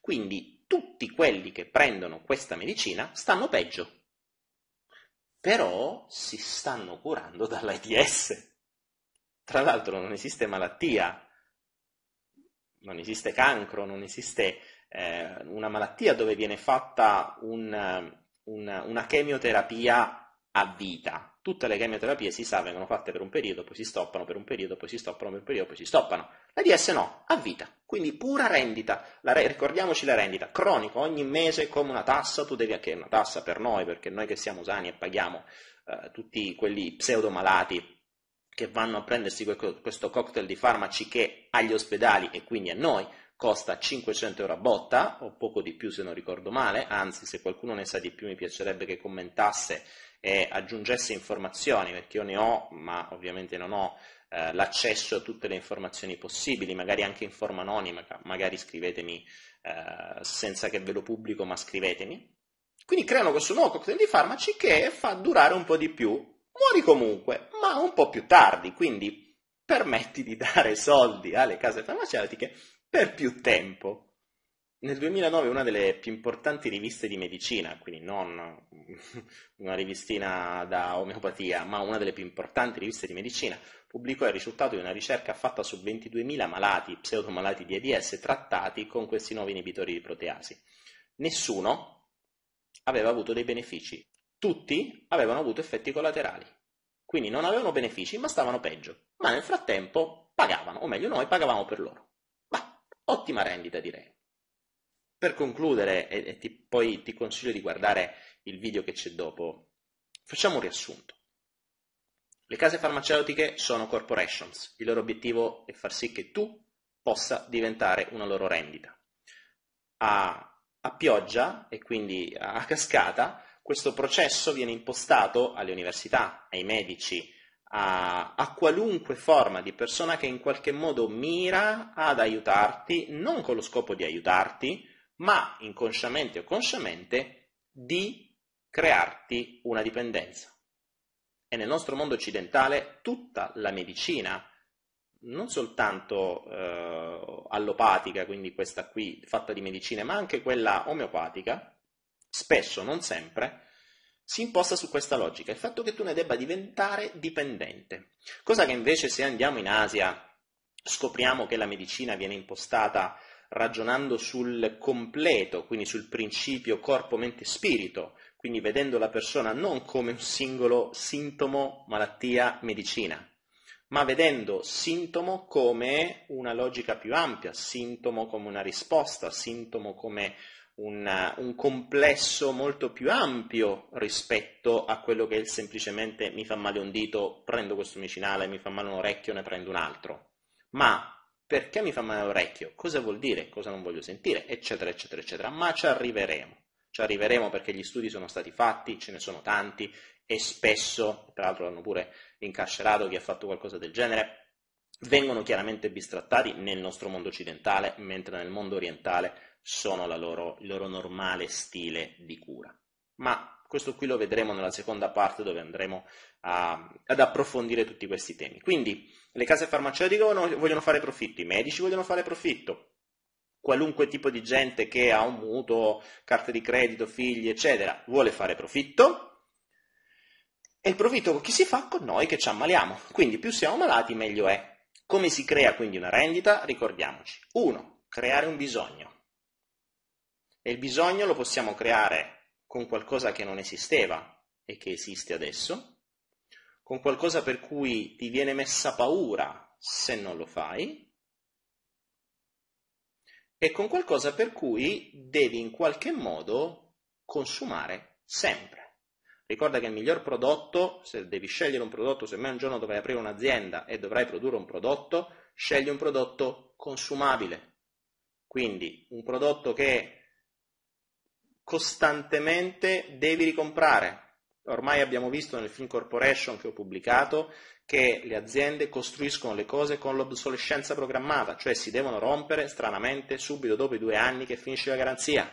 Quindi tutti quelli che prendono questa medicina stanno peggio, però si stanno curando dall'AIDS. Tra l'altro non esiste malattia, non esiste cancro, non esiste una malattia dove viene fatta una chemioterapia a vita. Tutte le chemioterapie, si sa, vengono fatte per un periodo, poi si stoppano, per un periodo, poi si stoppano, per un periodo, poi si stoppano. L'AIDS no, a vita, quindi pura rendita. Ricordiamoci la rendita, cronico, ogni mese come una tassa, tu devi, che è una tassa per noi, perché noi che siamo sani e paghiamo tutti quelli pseudomalati che vanno a prendersi questo cocktail di farmaci che agli ospedali e quindi a noi costa 500 euro a botta, o poco di più se non ricordo male. Anzi, se qualcuno ne sa di più mi piacerebbe che commentasse e aggiungesse informazioni, perché io ne ho, ma ovviamente non ho l'accesso a tutte le informazioni possibili, magari anche in forma anonima, magari scrivetemi senza che ve lo pubblico, ma scrivetemi. Quindi creano questo nuovo cocktail di farmaci che fa durare un po' di più. Muori comunque, ma un po' più tardi, quindi permetti di dare soldi alle case farmaceutiche per più tempo. Nel 2009 una delle più importanti riviste di medicina, quindi non una rivistina da omeopatia, ma una delle più importanti riviste di medicina, pubblicò il risultato di una ricerca fatta su 22.000 malati, pseudomalati di AIDS, trattati con questi nuovi inibitori di proteasi. Nessuno aveva avuto dei benefici. Tutti avevano avuto effetti collaterali, quindi non avevano benefici ma stavano peggio, ma nel frattempo pagavano, o meglio noi pagavamo per loro. Ma ottima rendita, direi. Per concludere, poi ti consiglio di guardare il video che c'è dopo, facciamo un riassunto. Le case farmaceutiche sono corporations, il loro obiettivo è far sì che tu possa diventare una loro rendita. A pioggia e quindi a cascata, questo processo viene impostato alle università, ai medici, a qualunque forma di persona che in qualche modo mira ad aiutarti, non con lo scopo di aiutarti, ma inconsciamente o consciamente di crearti una dipendenza. E nel nostro mondo occidentale tutta la medicina, non soltanto allopatica, quindi questa qui fatta di medicine, ma anche quella omeopatica, spesso, non sempre, si imposta su questa logica, il fatto che tu ne debba diventare dipendente. Cosa che invece, se andiamo in Asia, scopriamo che la medicina viene impostata ragionando sul completo, quindi sul principio corpo, mente, spirito, quindi vedendo la persona non come un singolo sintomo, malattia, medicina, ma vedendo sintomo come una logica più ampia, sintomo come una risposta, sintomo come un complesso molto più ampio rispetto a quello che è semplicemente mi fa male un dito, prendo questo medicinale, mi fa male un orecchio, ne prendo un altro. Ma perché mi fa male l'orecchio? Cosa vuol dire? Cosa non voglio sentire? Eccetera, eccetera, eccetera. Ma ci arriveremo. Ci arriveremo perché gli studi sono stati fatti, ce ne sono tanti, e spesso, tra l'altro l'hanno pure incarcerato chi ha fatto qualcosa del genere, vengono chiaramente bistrattati nel nostro mondo occidentale, mentre nel mondo orientale sono il loro normale stile di cura. Ma questo qui lo vedremo nella seconda parte, dove andremo ad approfondire tutti questi temi. Quindi le case farmaceutiche vogliono fare profitto, i medici vogliono fare profitto, qualunque tipo di gente che ha un mutuo, carte di credito, figli, eccetera, vuole fare profitto. E il profitto chi si fa? Con noi che ci ammaliamo. Quindi più siamo malati meglio è. Come si crea quindi una rendita? Ricordiamoci. 1. Creare un bisogno. E il bisogno lo possiamo creare con qualcosa che non esisteva e che esiste adesso, con qualcosa per cui ti viene messa paura se non lo fai, e con qualcosa per cui devi in qualche modo consumare sempre. Ricorda che il miglior prodotto, se devi scegliere un prodotto, se mai un giorno dovrai aprire un'azienda e dovrai produrre un prodotto, scegli un prodotto consumabile. Quindi un prodotto che costantemente devi ricomprare. Ormai abbiamo visto nel film Corporation che ho pubblicato che le aziende costruiscono le cose con l'obsolescenza programmata, cioè si devono rompere stranamente subito dopo i 2 anni che finisce la garanzia,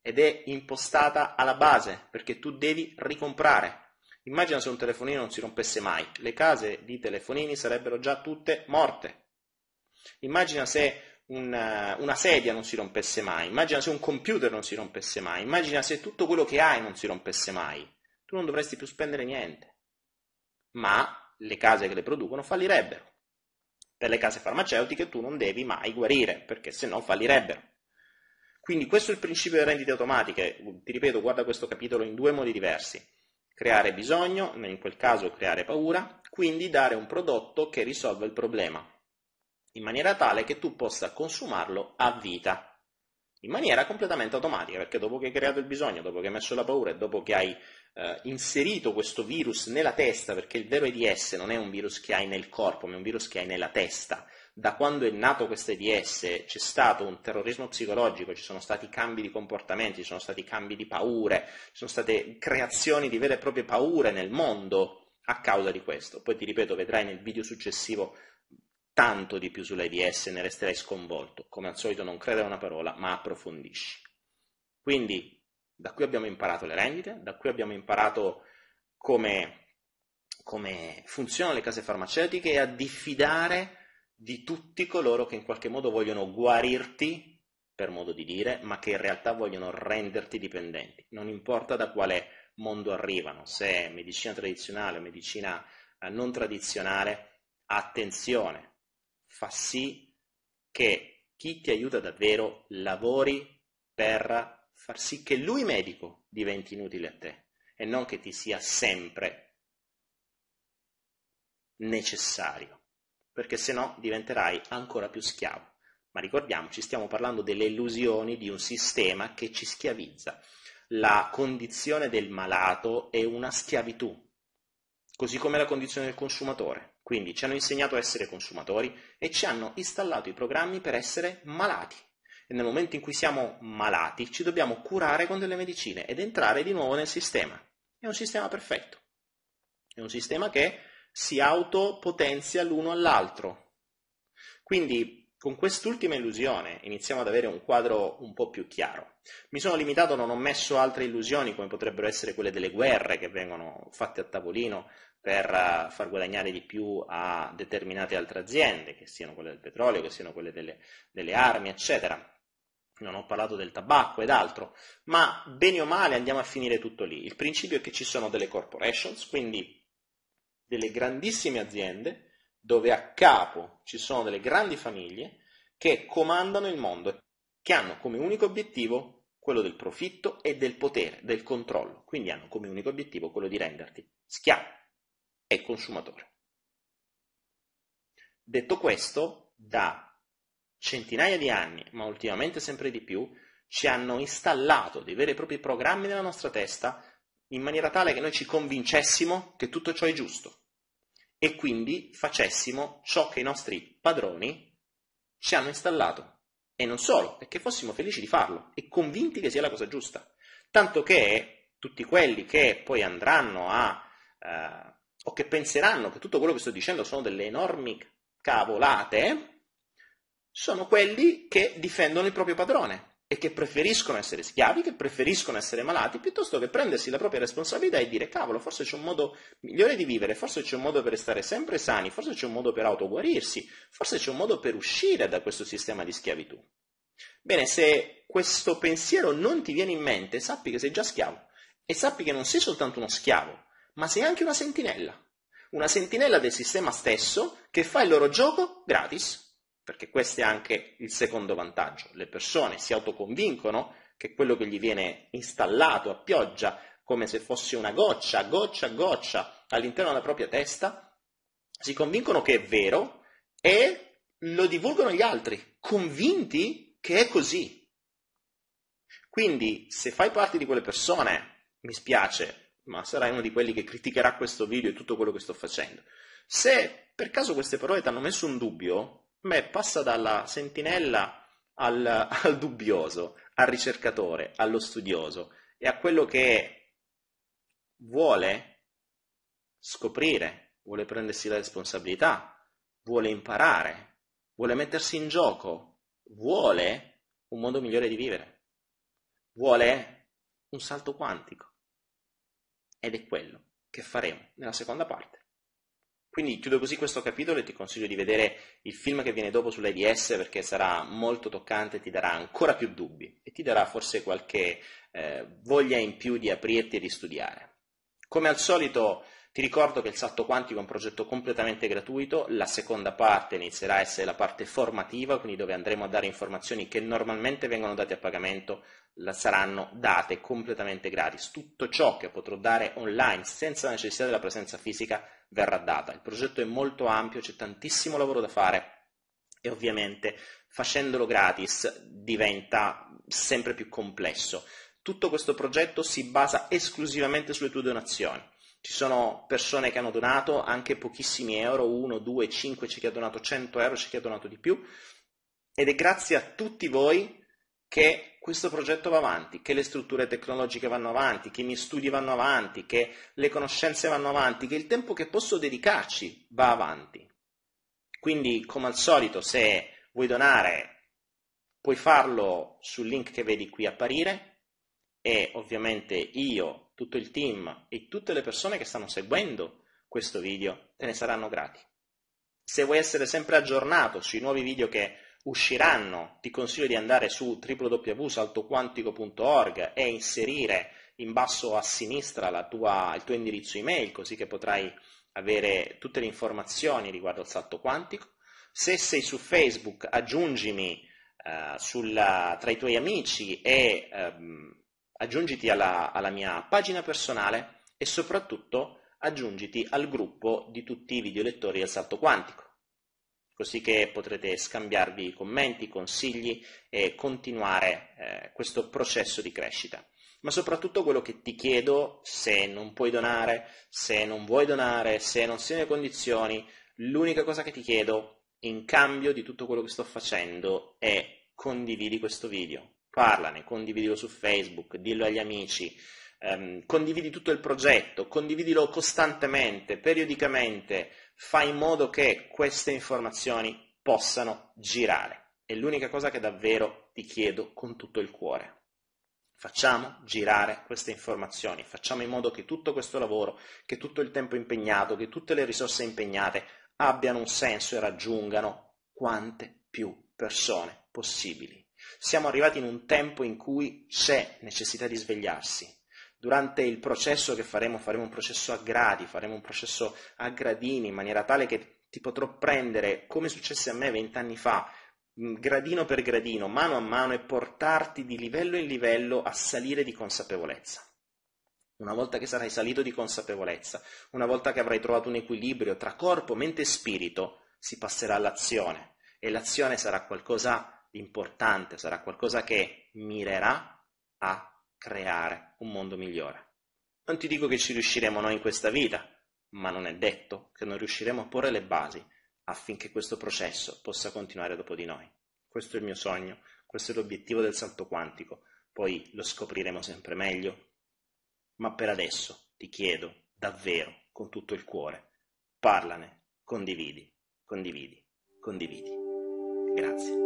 ed è impostata alla base perché tu devi ricomprare. Immagina se un telefonino non si rompesse mai, le case di telefonini sarebbero già tutte morte. Immagina se una sedia non si rompesse mai, immagina se un computer non si rompesse mai, immagina se tutto quello che hai non si rompesse mai. Tu non dovresti più spendere niente, ma le case che le producono fallirebbero. Per le case farmaceutiche tu non devi mai guarire, perché se no fallirebbero. Quindi questo è il principio delle rendite automatiche. Ti ripeto, guarda questo capitolo in 2 modi diversi: creare bisogno, in quel caso creare paura, quindi dare un prodotto che risolve il problema in maniera tale che tu possa consumarlo a vita, in maniera completamente automatica, perché dopo che hai creato il bisogno, dopo che hai messo la paura e dopo che hai inserito questo virus nella testa, perché il vero AIDS non è un virus che hai nel corpo, ma è un virus che hai nella testa. Da quando è nato questo AIDS c'è stato un terrorismo psicologico, ci sono stati cambi di comportamenti, ci sono stati cambi di paure, ci sono state creazioni di vere e proprie paure nel mondo a causa di questo. Poi ti ripeto, vedrai nel video successivo tanto di più sull'AIDS, ne resterai sconvolto. Come al solito, non credere una parola, ma approfondisci. Quindi da qui abbiamo imparato le rendite, da qui abbiamo imparato come funzionano le case farmaceutiche e a diffidare di tutti coloro che in qualche modo vogliono guarirti, per modo di dire, ma che in realtà vogliono renderti dipendenti. Non importa da quale mondo arrivano, se medicina tradizionale o medicina non tradizionale, attenzione. Fa sì che chi ti aiuta davvero lavori per far sì che lui medico diventi inutile a te e non che ti sia sempre necessario, perché se no diventerai ancora più schiavo. Ma ricordiamoci, stiamo parlando delle illusioni di un sistema che ci schiavizza. La condizione del malato è una schiavitù, così come la condizione del consumatore. Quindi ci hanno insegnato a essere consumatori e ci hanno installato i programmi per essere malati. E nel momento in cui siamo malati ci dobbiamo curare con delle medicine ed entrare di nuovo nel sistema. È un sistema perfetto. È un sistema che si autopotenzia l'uno all'altro. Quindi Con quest'ultima illusione iniziamo ad avere un quadro un po' più chiaro. Mi sono limitato, non ho messo altre illusioni come potrebbero essere quelle delle guerre che vengono fatte a tavolino per far guadagnare di più a determinate altre aziende, che siano quelle del petrolio, che siano quelle delle armi, eccetera. Non ho parlato del tabacco ed altro, ma bene o male andiamo a finire tutto lì. Il principio è che ci sono delle corporations, quindi delle grandissime aziende, dove a capo ci sono delle grandi famiglie che comandano il mondo, che hanno come unico obiettivo quello del profitto e del potere, del controllo. Quindi hanno come unico obiettivo quello di renderti schiavo e consumatore. Detto questo, da centinaia di anni, ma ultimamente sempre di più, ci hanno installato dei veri e propri programmi nella nostra testa in maniera tale che noi ci convincessimo che tutto ciò è giusto. E quindi facessimo ciò che i nostri padroni ci hanno installato. E non solo, perché fossimo felici di farlo e convinti che sia la cosa giusta. Tanto che tutti quelli che poi andranno o che penseranno che tutto quello che sto dicendo sono delle enormi cavolate, sono quelli che difendono il proprio padrone e che preferiscono essere schiavi, che preferiscono essere malati, piuttosto che prendersi la propria responsabilità e dire cavolo, forse c'è un modo migliore di vivere, forse c'è un modo per restare sempre sani, forse c'è un modo per autoguarirsi, forse c'è un modo per uscire da questo sistema di schiavitù. Bene, se questo pensiero non ti viene in mente, sappi che sei già schiavo e sappi che non sei soltanto uno schiavo, ma sei anche una sentinella del sistema stesso che fa il loro gioco gratis. Perché questo è anche il secondo vantaggio. Le persone si autoconvincono che quello che gli viene installato a pioggia, come se fosse una goccia, goccia, goccia, all'interno della propria testa, si convincono che è vero e lo divulgano agli altri, convinti che è così. Quindi, se fai parte di quelle persone, mi spiace, ma sarai uno di quelli che criticherà questo video e tutto quello che sto facendo. Se per caso queste parole ti hanno messo un dubbio, beh, passa dalla sentinella al dubbioso, al ricercatore, allo studioso e a quello che vuole scoprire, vuole prendersi la responsabilità, vuole imparare, vuole mettersi in gioco, vuole un modo migliore di vivere, vuole un salto quantico. Ed è quello che faremo nella seconda parte. Quindi chiudo così questo capitolo e ti consiglio di vedere il film che viene dopo sull'AIDS, perché sarà molto toccante, ti darà ancora più dubbi e ti darà forse qualche voglia in più di aprirti e di studiare. Come al solito ti ricordo che il Salto Quantico è un progetto completamente gratuito, la seconda parte inizierà a essere la parte formativa, quindi dove andremo a dare informazioni che normalmente vengono date a pagamento, saranno date completamente gratis. Tutto ciò che potrò dare online senza necessità della presenza fisica verrà data. Il progetto è molto ampio, c'è tantissimo lavoro da fare e ovviamente facendolo gratis diventa sempre più complesso. Tutto questo progetto si basa esclusivamente sulle tue donazioni. Ci sono persone che hanno donato anche pochissimi euro, 1, 2, 5, c'è chi ha donato 100 euro, c'è chi ha donato di più, ed è grazie a tutti voi che questo progetto va avanti, che le strutture tecnologiche vanno avanti, che i miei studi vanno avanti, che le conoscenze vanno avanti, che il tempo che posso dedicarci va avanti. Quindi, come al solito, se vuoi donare, puoi farlo sul link che vedi qui apparire e ovviamente io, tutto il team e tutte le persone che stanno seguendo questo video te ne saranno grati. Se vuoi essere sempre aggiornato sui nuovi video che usciranno, ti consiglio di andare su www.saltoquantico.org e inserire in basso a sinistra il tuo indirizzo email, così che potrai avere tutte le informazioni riguardo al Salto Quantico. Se sei su Facebook, aggiungimi tra i tuoi amici e aggiungiti alla mia pagina personale e soprattutto aggiungiti al gruppo di tutti i video lettori del Salto Quantico, così che potrete scambiarvi commenti, consigli e continuare questo processo di crescita. Ma soprattutto quello che ti chiedo, se non puoi donare, se non vuoi donare, se non sei nelle condizioni, l'unica cosa che ti chiedo in cambio di tutto quello che sto facendo è condividi questo video, parlane, condividilo su Facebook, dillo agli amici, condividi tutto il progetto, condividilo costantemente, periodicamente, fai in modo che queste informazioni possano girare. È l'unica cosa che davvero ti chiedo con tutto il cuore. Facciamo girare queste informazioni, facciamo in modo che tutto questo lavoro, che tutto il tempo impegnato, che tutte le risorse impegnate abbiano un senso e raggiungano quante più persone possibili. Siamo arrivati in un tempo in cui c'è necessità di svegliarsi. Durante il processo che faremo un processo a gradi, faremo un processo a gradini, in maniera tale che ti potrò prendere, come successe a me 20 anni fa, gradino per gradino, mano a mano, e portarti di livello in livello a salire di consapevolezza. Una volta che sarai salito di consapevolezza, una volta che avrai trovato un equilibrio tra corpo, mente e spirito, si passerà all'azione, e l'azione sarà qualcosa di importante, sarà qualcosa che mirerà a creare un mondo migliore. Non ti dico che ci riusciremo noi in questa vita, ma non è detto che non riusciremo a porre le basi affinché questo processo possa continuare dopo di noi. Questo è il mio sogno, questo è l'obiettivo del Salto Quantico, poi lo scopriremo sempre meglio, ma per adesso ti chiedo davvero con tutto il cuore, parlane, condividi, condividi, condividi. Grazie.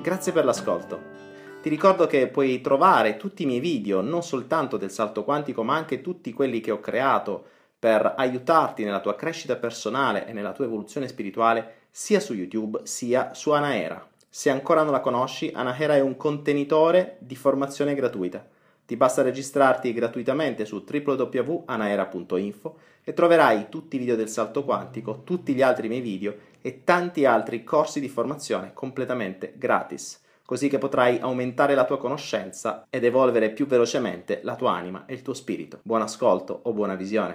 Grazie per l'ascolto. Ti ricordo che puoi trovare tutti i miei video, non soltanto del Salto Quantico, ma anche tutti quelli che ho creato per aiutarti nella tua crescita personale e nella tua evoluzione spirituale, sia su YouTube sia su Anahera. Se ancora non la conosci, Anahera è un contenitore di formazione gratuita. Ti basta registrarti gratuitamente su www.anahera.info e troverai tutti i video del Salto Quantico, tutti gli altri miei video e tanti altri corsi di formazione completamente gratis, così che potrai aumentare la tua conoscenza ed evolvere più velocemente la tua anima e il tuo spirito. Buon ascolto o buona visione.